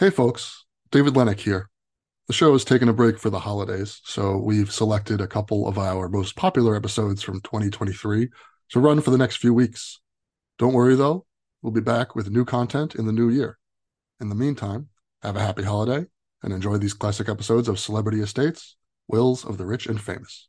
Hey folks, David Lenok here. The show is taking a break for the holidays, so we've selected a couple of our most popular episodes from 2023 to run for the next few weeks. Don't worry though, we'll be back with new content in the new year. In the meantime, have a happy holiday and enjoy these classic episodes of Celebrity Estates, Wills of the Rich and Famous.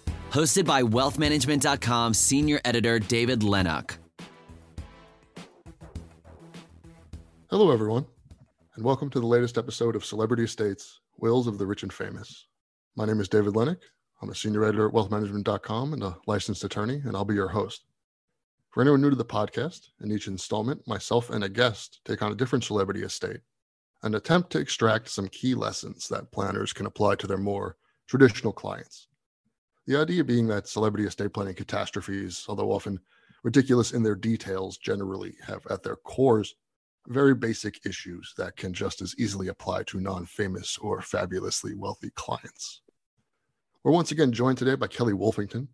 Hosted by WealthManagement.com Senior Editor David Lenok. Hello, everyone, and welcome to the latest episode of Celebrity Estates, Wills of the Rich and Famous. My name is David Lenok. I'm a Senior Editor at WealthManagement.com and a licensed attorney, and I'll be your host. For anyone new to the podcast, in each installment, myself and a guest take on a different celebrity estate, an attempt to extract some key lessons that planners can apply to their more traditional clients. The idea being that celebrity estate planning catastrophes, although often ridiculous in their details, generally have at their cores very basic issues that can just as easily apply to non-famous or fabulously wealthy clients. We're once again joined today by Kelly Wolfington.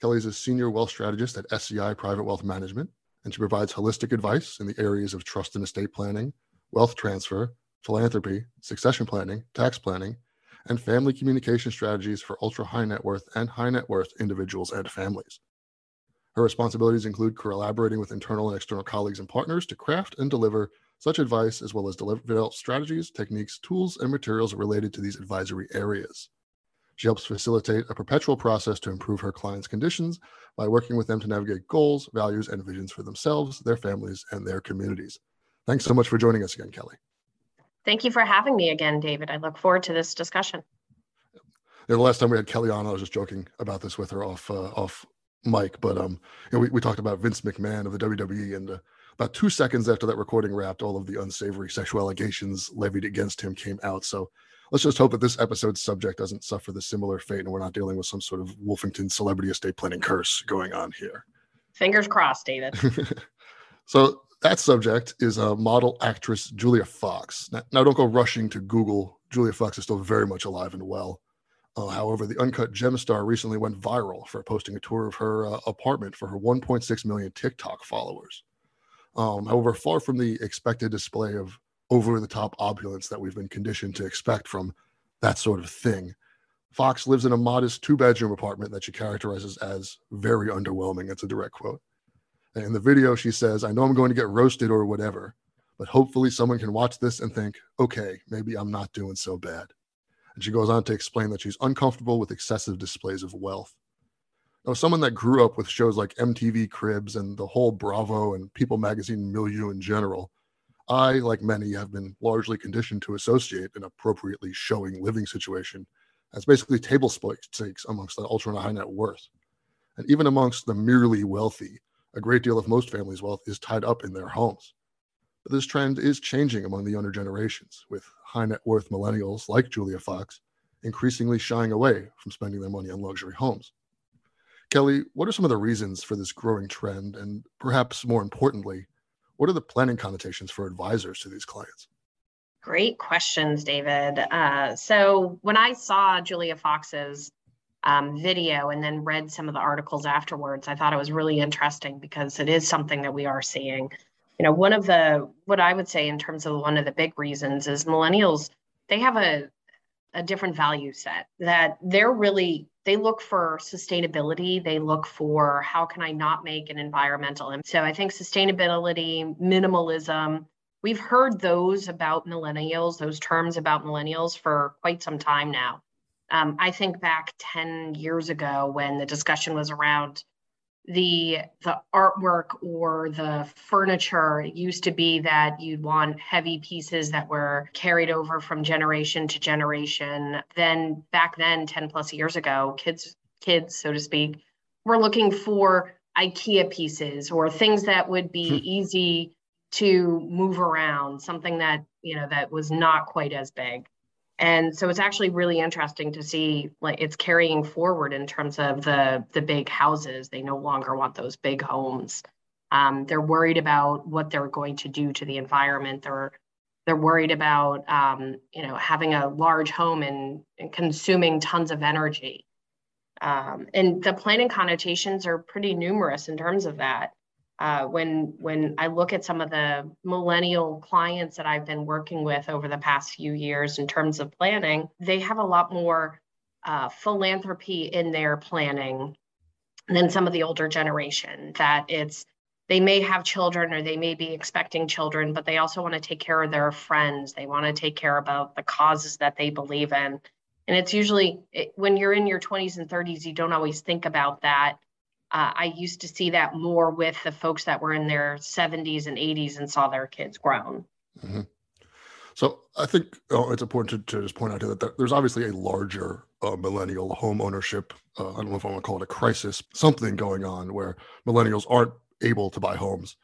Kelly is a senior wealth strategist at SEI Private Wealth Management, and she provides holistic advice in the areas of trust and estate planning, wealth transfer, philanthropy, succession planning, tax planning, and family communication strategies for ultra-high net worth and high net worth individuals and families. Her responsibilities include collaborating with internal and external colleagues and partners to craft and deliver such advice, as well as develop strategies, techniques, tools, and materials related to these advisory areas. She helps facilitate a perpetual process to improve her clients' conditions by working with them to navigate goals, values, and visions for themselves, their families, and their communities. Thanks so much for joining us again, Kelly. Thank you for having me again, David. I look forward to this discussion. The last time we had Kelly on, I was just joking about this with her off mic, but we talked about Vince McMahon of the WWE, and about 2 seconds after that recording wrapped, all of the unsavory sexual allegations levied against him came out. So let's just hope that this episode's subject doesn't suffer the similar fate, and we're not dealing with some sort of Wolfington celebrity estate planning curse going on here. Fingers crossed, David. So that subject is model actress Julia Fox. Now, don't go rushing to Google. Julia Fox is still very much alive and well. However, the Uncut Gems star recently went viral for posting a tour of her apartment for her 1.6 million TikTok followers. However, far from the expected display of over-the-top opulence that we've been conditioned to expect from that sort of thing, Fox lives in a modest two-bedroom apartment that she characterizes as very underwhelming. That's a direct quote. In the video, she says, "I know I'm going to get roasted or whatever, but hopefully someone can watch this and think, okay, maybe I'm not doing so bad." And she goes on to explain that she's uncomfortable with excessive displays of wealth. Now, someone that grew up with shows like MTV Cribs and the whole Bravo and People Magazine milieu in general, I, like many, have been largely conditioned to associate an appropriately showing living situation as basically table stakes amongst the ultra and high net worth. And even amongst the merely wealthy, a great deal of most families' wealth is tied up in their homes. But this trend is changing among the younger generations, with high net worth millennials like Julia Fox increasingly shying away from spending their money on luxury homes. Kelly, what are some of the reasons for this growing trend? And perhaps more importantly, what are the planning connotations for advisors to these clients? Great questions, David. So when I saw Julia Fox's video and then read some of the articles afterwards, I thought it was really interesting because it is something that we are seeing. You know, one of the, what I would say in terms of one of the big reasons is millennials, they have a different value set that they're really, they look for sustainability. They look for how can I not make an environmental impact. So I think sustainability, minimalism, we've heard those about millennials, those terms about millennials for quite some time now. I think back 10 years ago when the discussion was around the artwork or the furniture. It used to be that you'd want heavy pieces that were carried over from generation to generation. Then back then, 10 plus years ago, kids, so to speak, were looking for IKEA pieces or things that would be easy to move around, something that, you know, that was not quite as big. And so it's actually really interesting to see, like, it's carrying forward in terms of the big houses. They no longer want those big homes. They're worried about what they're going to do to the environment. They're worried about, having a large home and consuming tons of energy. And the planning connotations are pretty numerous in terms of that. When I look at some of the millennial clients that I've been working with over the past few years in terms of planning, they have a lot more philanthropy in their planning than some of the older generation. That it's, they may have children or they may be expecting children, but they also want to take care of their friends. They want to take care about the causes that they believe in. And it's usually, when you're in your 20s and 30s, you don't always think about that. I used to see that more with the folks that were in their 70s and 80s and saw their kids grown. Mm-hmm. So I think it's important to just point out that there's obviously a larger millennial home ownership. I don't know if I want to call it a crisis, something going on where millennials aren't able to buy homes.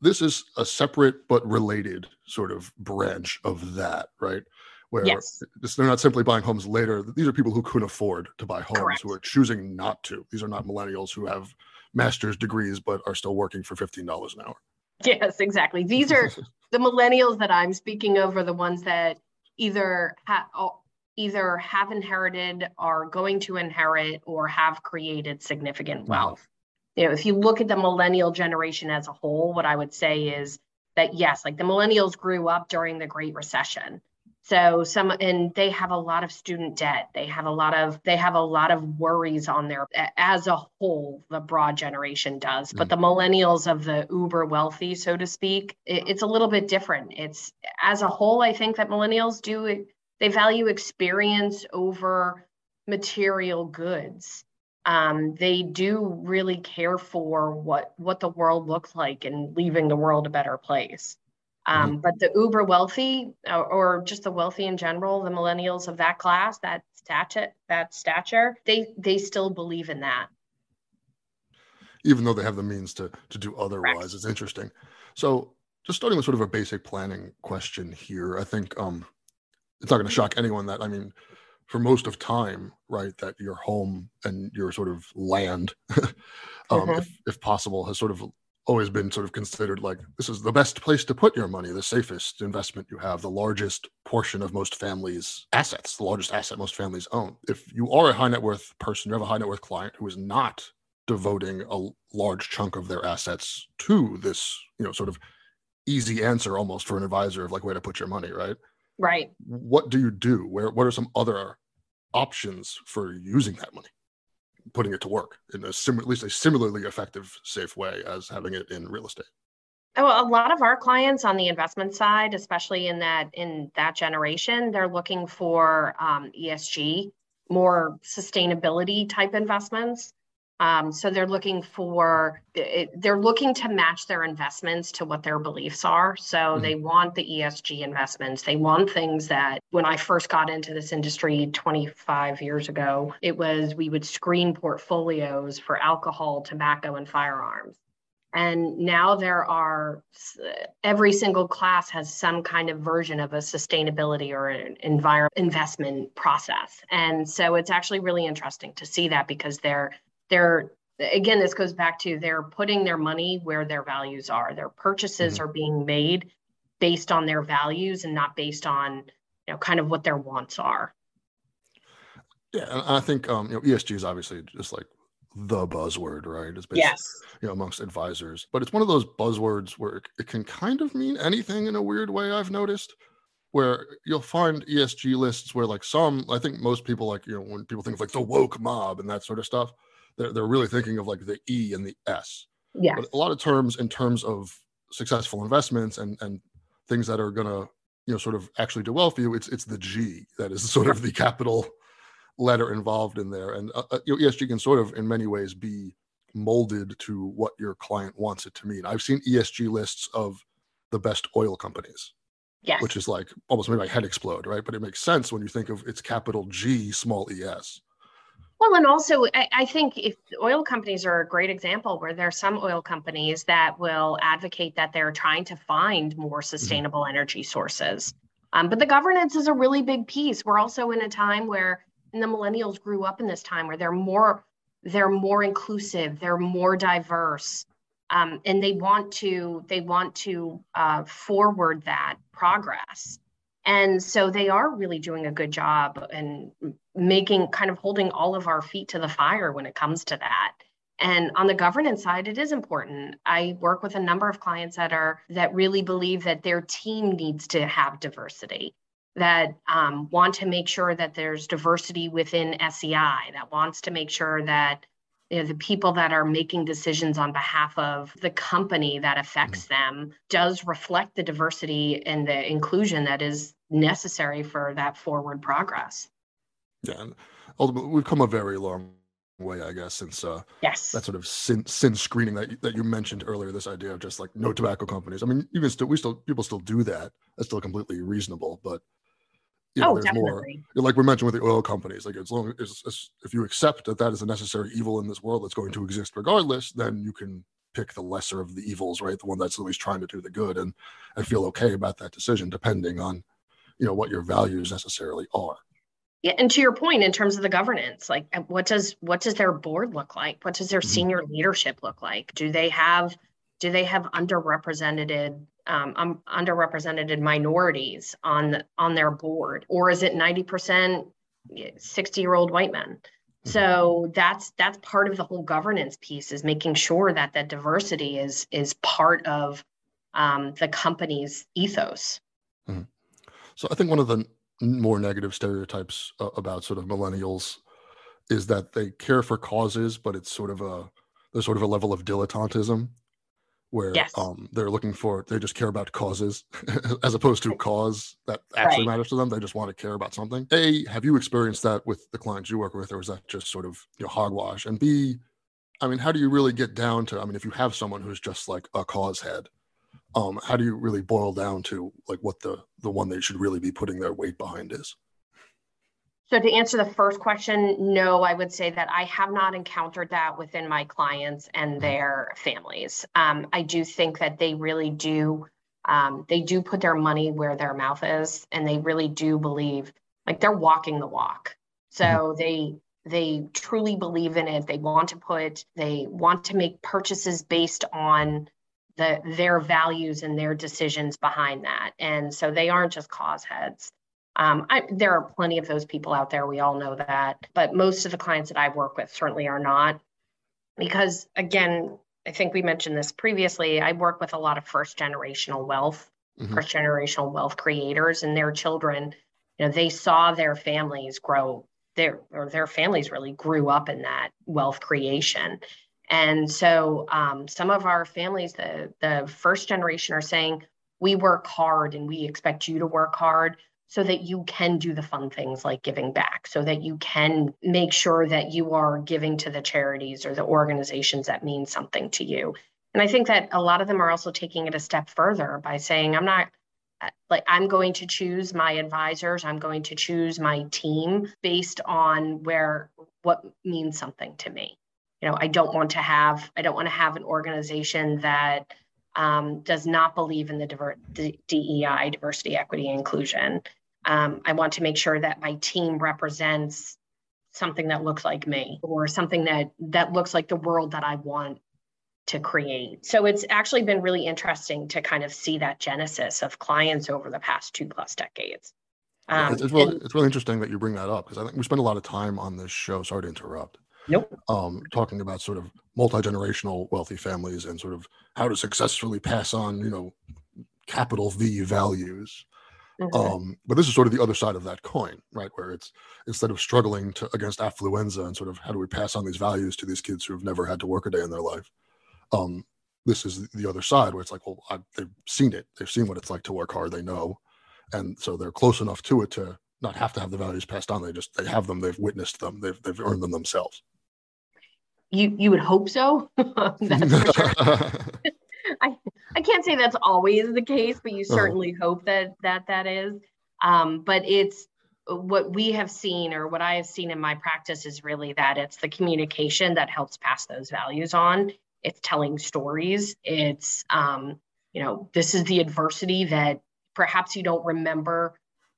This is a separate but related sort of branch of that, right? Where yes. They're not simply buying homes later. These are people who couldn't afford to buy homes, correct, who are choosing not to. These are not millennials who have master's degrees but are still working for $15 an hour. Yes, exactly. These are the millennials that I'm speaking of are the ones that either have inherited, are going to inherit, or have created significant wealth. You know, if you look at the millennial generation as a whole, what I would say is that, yes, like the millennials grew up during the Great Recession. So and they have a lot of student debt. They have a lot of worries on their, as a whole, the broad generation does, but the millennials of the uber wealthy, so to speak, it's a little bit different. It's, as a whole, I think that millennials they value experience over material goods. They do really care for what the world looks like and leaving the world a better place. But the uber wealthy, or just the wealthy in general, the millennials of that class, that stature, they still believe in that. Even though they have the means to do otherwise, correct. It's interesting. So just starting with sort of a basic planning question here, I think it's not going to shock anyone that, I mean, for most of time, right, that your home and your sort of land, if possible, has sort of always been sort of considered like, this is the best place to put your money, the safest investment you have, the largest portion of most families' assets, the largest asset most families own. If you are a high net worth person, you have a high net worth client who is not devoting a large chunk of their assets to this, sort of easy answer almost for an advisor of like where to put your money, right? Right. What do you do? What are some other options for using that money? Putting it to work in at least a similarly effective, safe way as having it in real estate? Well, a lot of our clients on the investment side, especially in that generation, they're looking for ESG, more sustainability type investments. So they're looking to match their investments to what their beliefs are. So they want the ESG investments. They want things that, when I first got into this industry 25 years ago, it was, we would screen portfolios for alcohol, tobacco, and firearms. And now every single class has some kind of version of a sustainability or an environment investment process. And so it's actually really interesting to see that, because they're again, this goes back to, they're putting their money where their values are. Their purchases are being made based on their values and not based on, kind of what their wants are. Yeah, and I think ESG is obviously just like the buzzword, right? It's basically, yes, amongst advisors, but it's one of those buzzwords where it can kind of mean anything in a weird way. I've noticed where you'll find ESG lists where, like, I think most people, like, when people think of like the woke mob and that sort of stuff, they're really thinking of like the E and the S. Yeah. But a lot of terms in terms of successful investments and things that are going to, sort of actually do well for you, it's the G that is sort of the capital letter involved in there. And ESG can sort of in many ways be molded to what your client wants it to mean. I've seen ESG lists of the best oil companies. Yes. Which is like almost made my head explode, right? But it makes sense when you think of it's capital G, small ES. Well, and also, I think if oil companies are a great example, where there are some oil companies that will advocate that they're trying to find more sustainable energy sources. But the governance is a really big piece. We're also in a time where, and the millennials grew up in this time where they're more inclusive, they're more diverse, and they want to forward that progress. And so they are really doing a good job and making, kind of holding all of our feet to the fire when it comes to that. And on the governance side, it is important. I work with a number of clients that really believe that their team needs to have diversity, that want to make sure that there's diversity within SEI, that wants to make sure that, you know, the people that are making decisions on behalf of the company that affects them does reflect the diversity and the inclusion that is necessary for that forward progress. Yeah, and ultimately, we've come a very long way, I guess, since that sort of sin screening that you mentioned earlier, this idea of just like no tobacco companies. I mean, even still, people still do that. That's still completely reasonable, but you know, there's definitely more, like we mentioned with the oil companies, like as long as if you accept that is a necessary evil in this world that's going to exist regardless, then you can pick the lesser of the evils, right? The one that's always trying to do the good and feel okay about that decision, depending on, you know, what your values necessarily are. Yeah, and to your point, in terms of the governance, like what does their board look like? What does their senior leadership look like? Do they have underrepresented minorities on their board, or is it 90% 60-year-old white men? So that's part of the whole governance piece, is making sure that that diversity is part of the company's ethos. Mm-hmm. So I think one of the more negative stereotypes about sort of millennials is that they care for causes, but it's sort of there's sort of a level of dilettantism where they're looking for, they just care about causes as opposed to cause that actually matters to them. They just want to care about something. A, have you experienced that with the clients you work with, or is that just sort of, you know, hogwash? And B, I mean, how do you really get down to, I mean, if you have someone who's just like a cause head, how do you really boil down to like what the one they should really be putting their weight behind is? So to answer the first question, no, I would say that I have not encountered that within my clients and their families. I do think that they really do, they do put their money where their mouth is, and they really do believe, like they're walking the walk. So they truly believe in it. They want to make purchases based on their values and their decisions behind that. And so they aren't just cause heads. There are plenty of those people out there. We all know that. But most of the clients that I work with certainly are not, because, again, I think we mentioned this previously, I work with a lot of first generational wealth creators and their children. You know, they saw their families grow, their families really grew up in that wealth creation. And so some of our families, the first generation, are saying, we work hard and we expect you to work hard so that you can do the fun things like giving back, so that you can make sure that you are giving to the charities or the organizations that mean something to you. And I think that a lot of them are also taking it a step further by saying, I'm going to choose my advisors, I'm going to choose my team based on what means something to me. You know, I don't want to have an organization that does not believe in the DEI, diversity, equity, and inclusion. I want to make sure that my team represents something that looks like me, or something that looks like the world that I want to create. So it's actually been really interesting to kind of see that genesis of clients over the past 2+ decades. It's really interesting that you bring that up, because I think we spend a lot of time on this show. Sorry to interrupt. Nope. Talking about sort of multi-generational wealthy families and sort of how to successfully pass on, you know, capital V values. Mm-hmm. But this is sort of the other side of that coin, right? Where it's, instead of struggling against affluenza and sort of how do we pass on these values to these kids who have never had to work a day in their life? This is the other side where it's like, well, they've seen it. They've seen what it's like to work hard. They know. And so they're close enough to it to not have to have the values passed on. They have them. They've witnessed them. They've earned them themselves. You would hope so. That's for sure. I can't say that's always the case, but you certainly hope that is. But it's what we have seen, or what I have seen in my practice, is really that it's the communication that helps pass those values on. It's telling stories. It's, you know, this is the adversity that perhaps you don't remember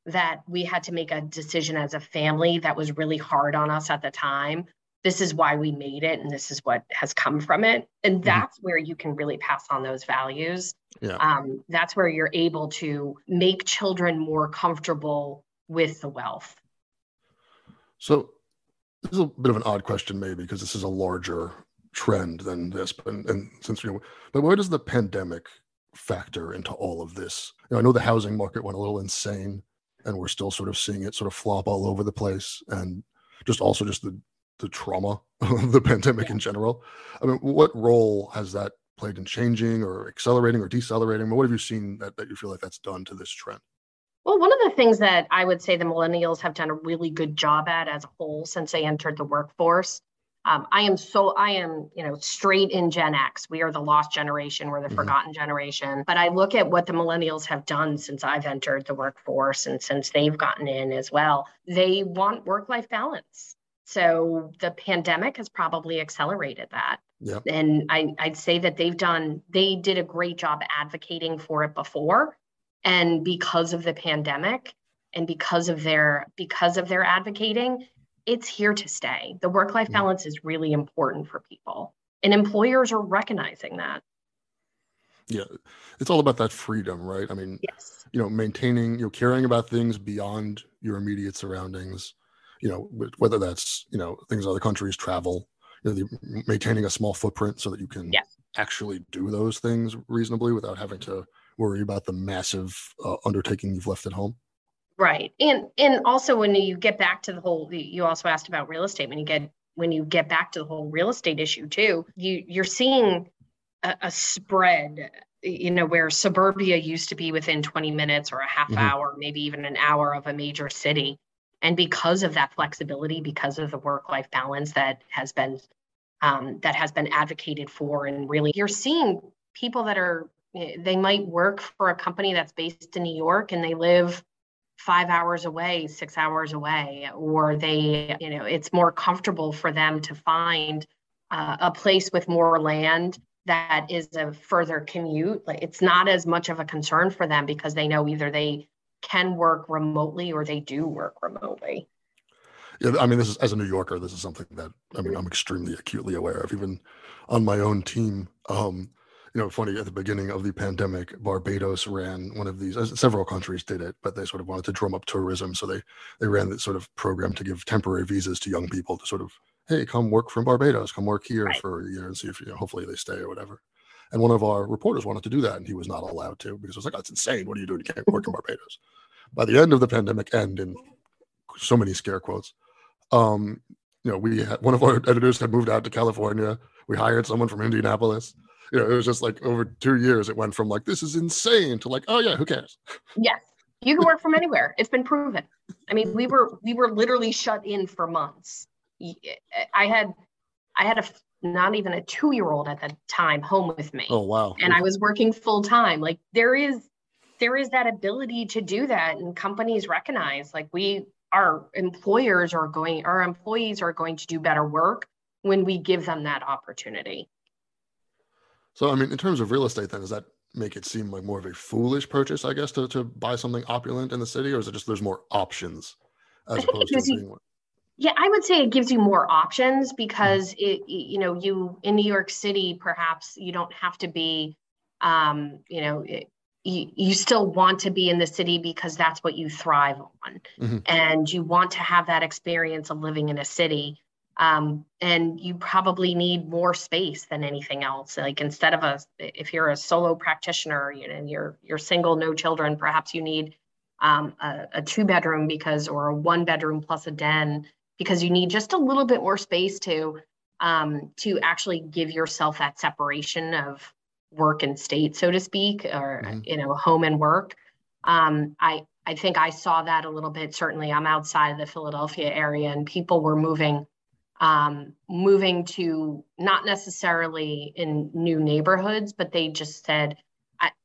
that we had to make a decision as a family that was really hard on us at the time. This is why we made it, and this is what has come from it. And that's where you can really pass on those values. Yeah. That's where you're able to make children more comfortable with the wealth. So this is a bit of an odd question, maybe, because this is a larger trend than this. And since but where does the pandemic factor into all of this? I know the housing market went a little insane, and we're still sort of seeing it sort of flop all over the place, and just the trauma of the pandemic in general. I mean, what role has that played in changing or accelerating or decelerating? What have you seen that you feel like that's done to this trend? Well, one of the things that I would say the millennials have done a really good job at as a whole since they entered the workforce. I am straight in Gen X. We are the lost generation. We're the forgotten generation. But I look at what the millennials have done since I've entered the workforce and since they've gotten in as well. They want work-life balance. So the pandemic has probably accelerated that. Yep. And I'd say that they did a great job advocating for it before. And because of the pandemic and because of their advocating, it's here to stay. The work-life balance is really important for people, and employers are recognizing that. Yeah. It's all about that freedom, right? I mean, yes. Maintaining, caring about things beyond your immediate surroundings. Whether that's, things in other countries, travel, maintaining a small footprint so that you can actually do those things reasonably without having to worry about the massive undertaking you've left at home. Right. And also when you get back to the whole, you also asked about real estate, when you get back to the whole real estate issue too, you're seeing a spread, where suburbia used to be within 20 minutes or a half hour, maybe even an hour of a major city. And because of that flexibility, because of the work-life balance that has been advocated for, and really you're seeing people they might work for a company that's based in New York and they live 5 hours away, 6 hours away, or they, it's more comfortable for them to find a place with more land that is a further commute. Like, it's not as much of a concern for them because they know either they can work remotely or they do work remotely. Yeah, this is, as a New Yorker, this is something that I'm extremely acutely aware of, even on my own team. Funny, at the beginning of the pandemic, Barbados ran one of these, several countries did it, but they sort of wanted to drum up tourism. So they ran this sort of program to give temporary visas to young people to sort of, hey, come work from Barbados, come work here for a year and see if, hopefully they stay or whatever. And one of our reporters wanted to do that, and he was not allowed to because I was like, that's insane. What are you doing? You can't work in Barbados. By the end of the pandemic, and in so many scare quotes, we had, one of our editors had moved out to California. We hired someone from Indianapolis. It was just like over 2 years, it went from like, this is insane to like, oh yeah, who cares? Yes. You can work from anywhere. It's been proven. We were literally shut in for months. I had not even a 2-year-old at the time home with me. Oh, wow. And I was working full time. Like there is that ability to do that. And companies recognize our employees are going to do better work when we give them that opportunity. So, in terms of real estate, then, does that make it seem like more of a foolish purchase, I guess, to buy something opulent in the city? Or is it just there's more options as opposed to being one? Yeah, I would say it gives you more options because, you in New York City, perhaps you don't have to be, you still want to be in the city because that's what you thrive on. Mm-hmm. And you want to have that experience of living in a city. And you probably need more space than anything else. Like instead of if you're a solo practitioner, you're single, no children, perhaps you need a 2-bedroom or a 1-bedroom plus a den, because you need just a little bit more space to actually give yourself that separation of work and state, so to speak, or, home and work. I think I saw that a little bit. Certainly I'm outside of the Philadelphia area, and people were moving to not necessarily in new neighborhoods, but they just said,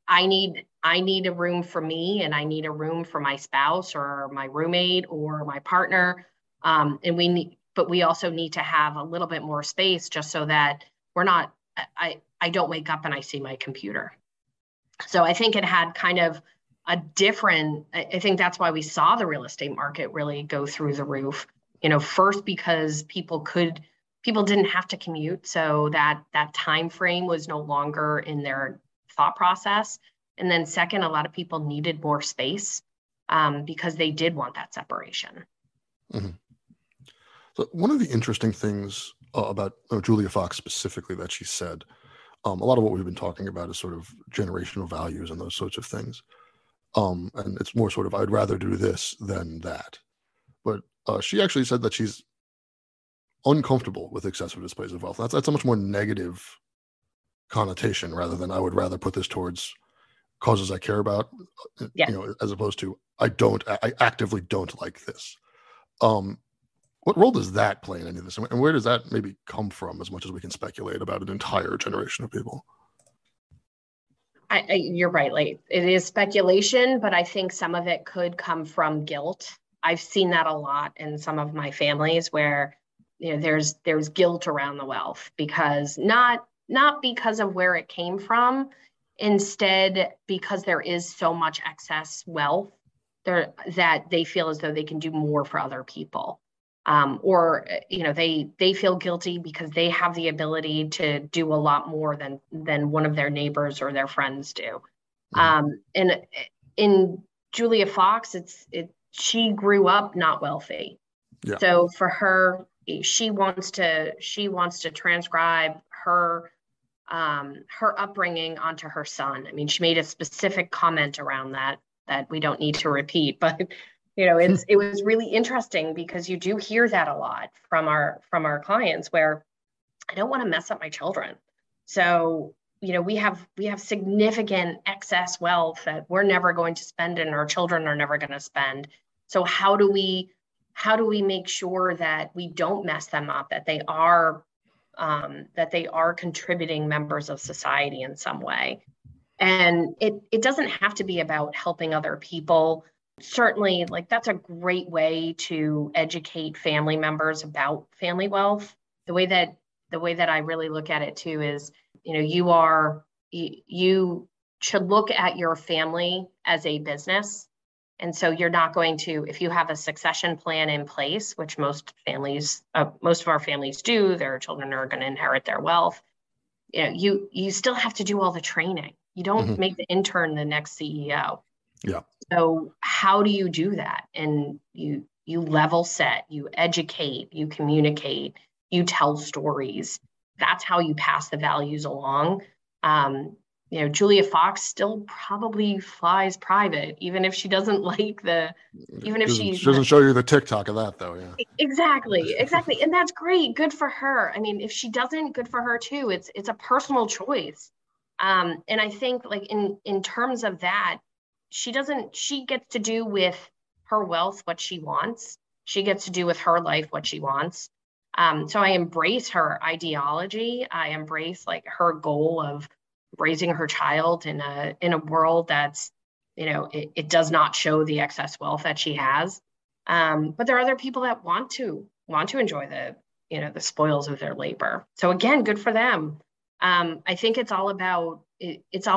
I need a room for me, and I need a room for my spouse or my roommate or my partner. But we also need to have a little bit more space just so that we're not, I don't wake up and I see my computer. So I think it had kind of I think that's why we saw the real estate market really go through the roof, you know, first because people didn't have to commute. So that time frame was no longer in their thought process. And then second, a lot of people needed more space because they did want that separation. Mm-hmm. So one of the interesting things about Julia Fox specifically that she said, a lot of what we've been talking about is sort of generational values and those sorts of things. And it's more sort of, I'd rather do this than that. But she actually said that she's uncomfortable with excessive displays of wealth. That's a much more negative connotation rather than I would rather put this towards causes I care about, yeah. You know, as opposed to I actively don't like this. What role does that play in any of this? And where does that maybe come from, as much as we can speculate about an entire generation of people? You're right. Like, it is speculation, but I think some of it could come from guilt. I've seen that a lot in some of my families where, you know, there's guilt around the wealth because not because of where it came from, instead because there is so much excess wealth there that they feel as though they can do more for other people. Or, you know, they feel guilty because they have the ability to do a lot more than one of their neighbors or their friends do. And in Julia Fox, she grew up not wealthy. Yeah. So for her, she wants to transcribe her upbringing onto her son. I mean, she made a specific comment around that we don't need to repeat, but you know, it was really interesting because you do hear that a lot from our clients where I don't want to mess up my children. So, you know, we have significant excess wealth that we're never going to spend and our children are never going to spend. So how do we make sure that we don't mess them up, that they are contributing members of society in some way? And it doesn't have to be about helping other people. Certainly, like, that's a great way to educate family members about family wealth. The way that I really look at it too is, you know, you should look at your family as a business. And so you're not going to, if you have a succession plan in place, which most of our families do, their children are going to inherit their wealth. You know, you still have to do all the training. You don't mm-hmm. make the intern the next CEO. Yeah. So how do you do that? And you level set, you educate, you communicate, you tell stories. That's how you pass the values along. You know, Julia Fox still probably flies private, even if she doesn't like she doesn't show you the TikTok of that though. Yeah. Exactly. And that's great. Good for her. I mean, if she doesn't, good for her too. It's a personal choice. And I think, like, in terms of that, she gets to do with her wealth what she wants. She gets to do with her life what she wants. So I embrace her ideology. I embrace, like, her goal of raising her child in a world that's, you know, it does not show the excess wealth that she has. But there are other people that want to enjoy the, you know, the spoils of their labor. So again, good for them. I think it's all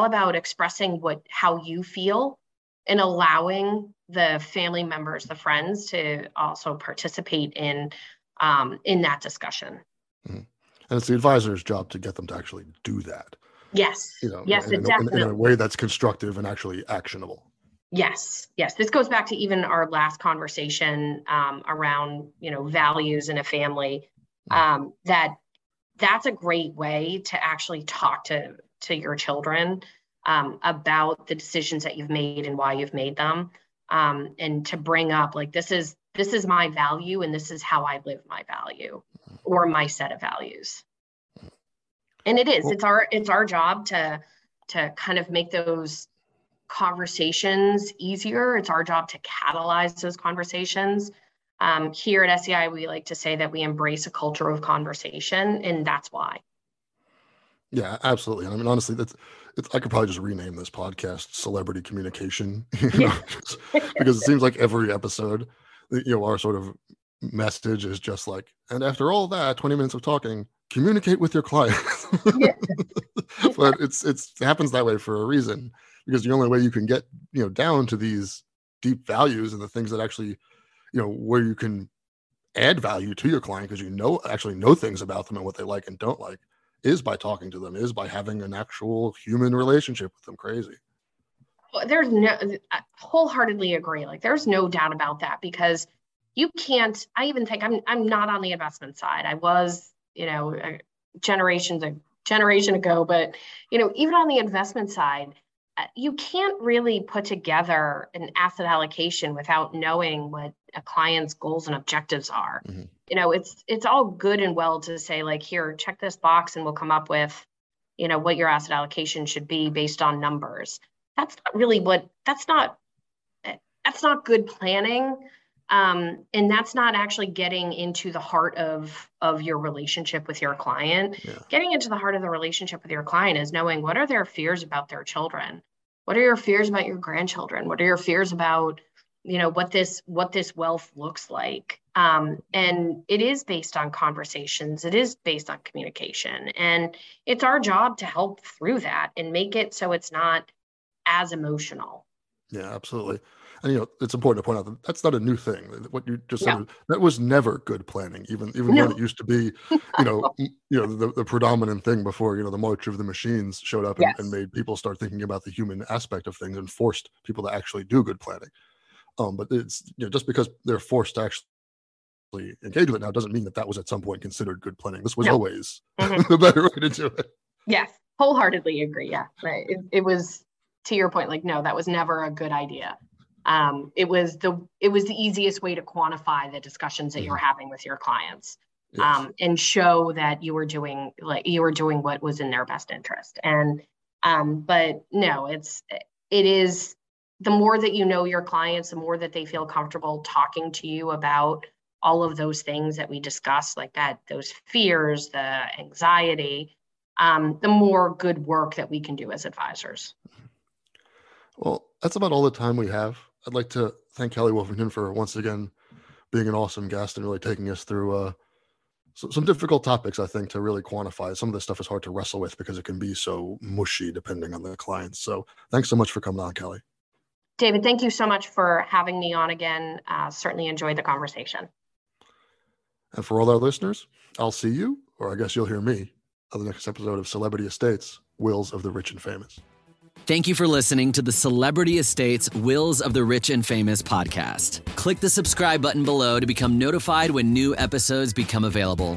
about expressing how you feel, and allowing the family members, the friends, to also participate in that discussion. Mm-hmm. And it's the advisor's job to get them to actually do that. Yes. You know, yes, exactly. In a way that's constructive and actually actionable. Yes. Yes. This goes back to even our last conversation around, you know, values in a family. Mm-hmm. That's a great way to actually talk to your children about the decisions that you've made and why you've made them, and to bring up, like, this is my value and this is how I live my value or my set of values. And it is, it's our job to kind of make those conversations easier. It's our job to catalyze those conversations. Here at SEI, we like to say that we embrace a culture of conversation, and that's why. Yeah, absolutely. I mean, honestly, I could probably just rename this podcast "Celebrity Communication," you know, because it seems like every episode, you know, our sort of message is just like, and after all that, 20 minutes of talking, communicate with your client. But it happens that way for a reason. because the only way you can get, you know, down to these deep values and the things that actually, you know, where you can add value to your client, because you know, actually know things about them and what they like and don't like, is by talking to them, is by having an actual human relationship with them. Crazy. Well, there's no, I wholeheartedly agree. Like, there's no doubt about that, because you can't, I even think I'm not on the investment side. I was, you know, a generation ago, but, you know, even on the investment side, you can't really put together an asset allocation without knowing what a client's goals and objectives are. Mm-hmm. You know, it's all good and well to say, like, here, check this box and we'll come up with, you know, what your asset allocation should be based on numbers. That's not really what, that's not good planning. And that's not actually getting into the heart of your relationship with your client. Yeah. Getting into the heart of the relationship with your client is knowing, what are their fears about their children? What are your fears about your grandchildren? What are your fears about, you know, what this wealth looks like? And it is based on conversations. It is based on communication, and it's our job to help through that and make it so it's not as emotional. Yeah, absolutely. And, you know, it's important to point out that that's not a new thing. What you just said, that was never good planning, even when it used to be, you know, the predominant thing before, you know, the march of the machines showed up and made people start thinking about the human aspect of things and forced people to actually do good planning. But it's, you know, just because they're forced to actually engage with it now doesn't mean that was at some point considered good planning. This was always the better way to do it. Yes, wholeheartedly agree. Yeah, right. It was, to your point, like, no, that was never a good idea. It was the easiest way to quantify the discussions that you're having with your clients, and show that you were doing what was in their best interest. And, but no, it is the more that you know your clients, the more that they feel comfortable talking to you about all of those things that we discussed, like that, those fears, the anxiety, the more good work that we can do as advisors. Well, that's about all the time we have. I'd like to thank Kelly Wolfington for once again being an awesome guest and really taking us through some difficult topics, I think, to really quantify. Some of this stuff is hard to wrestle with because it can be so mushy depending on the clients. So thanks so much for coming on, Kelly. David, thank you so much for having me on again. Certainly enjoyed the conversation. And for all our listeners, I'll see you, or I guess you'll hear me, on the next episode of Celebrity Estates, Wills of the Rich and Famous. Thank you for listening to the Celebrity Estates Wills of the Rich and Famous podcast. Click the subscribe button below to become notified when new episodes become available.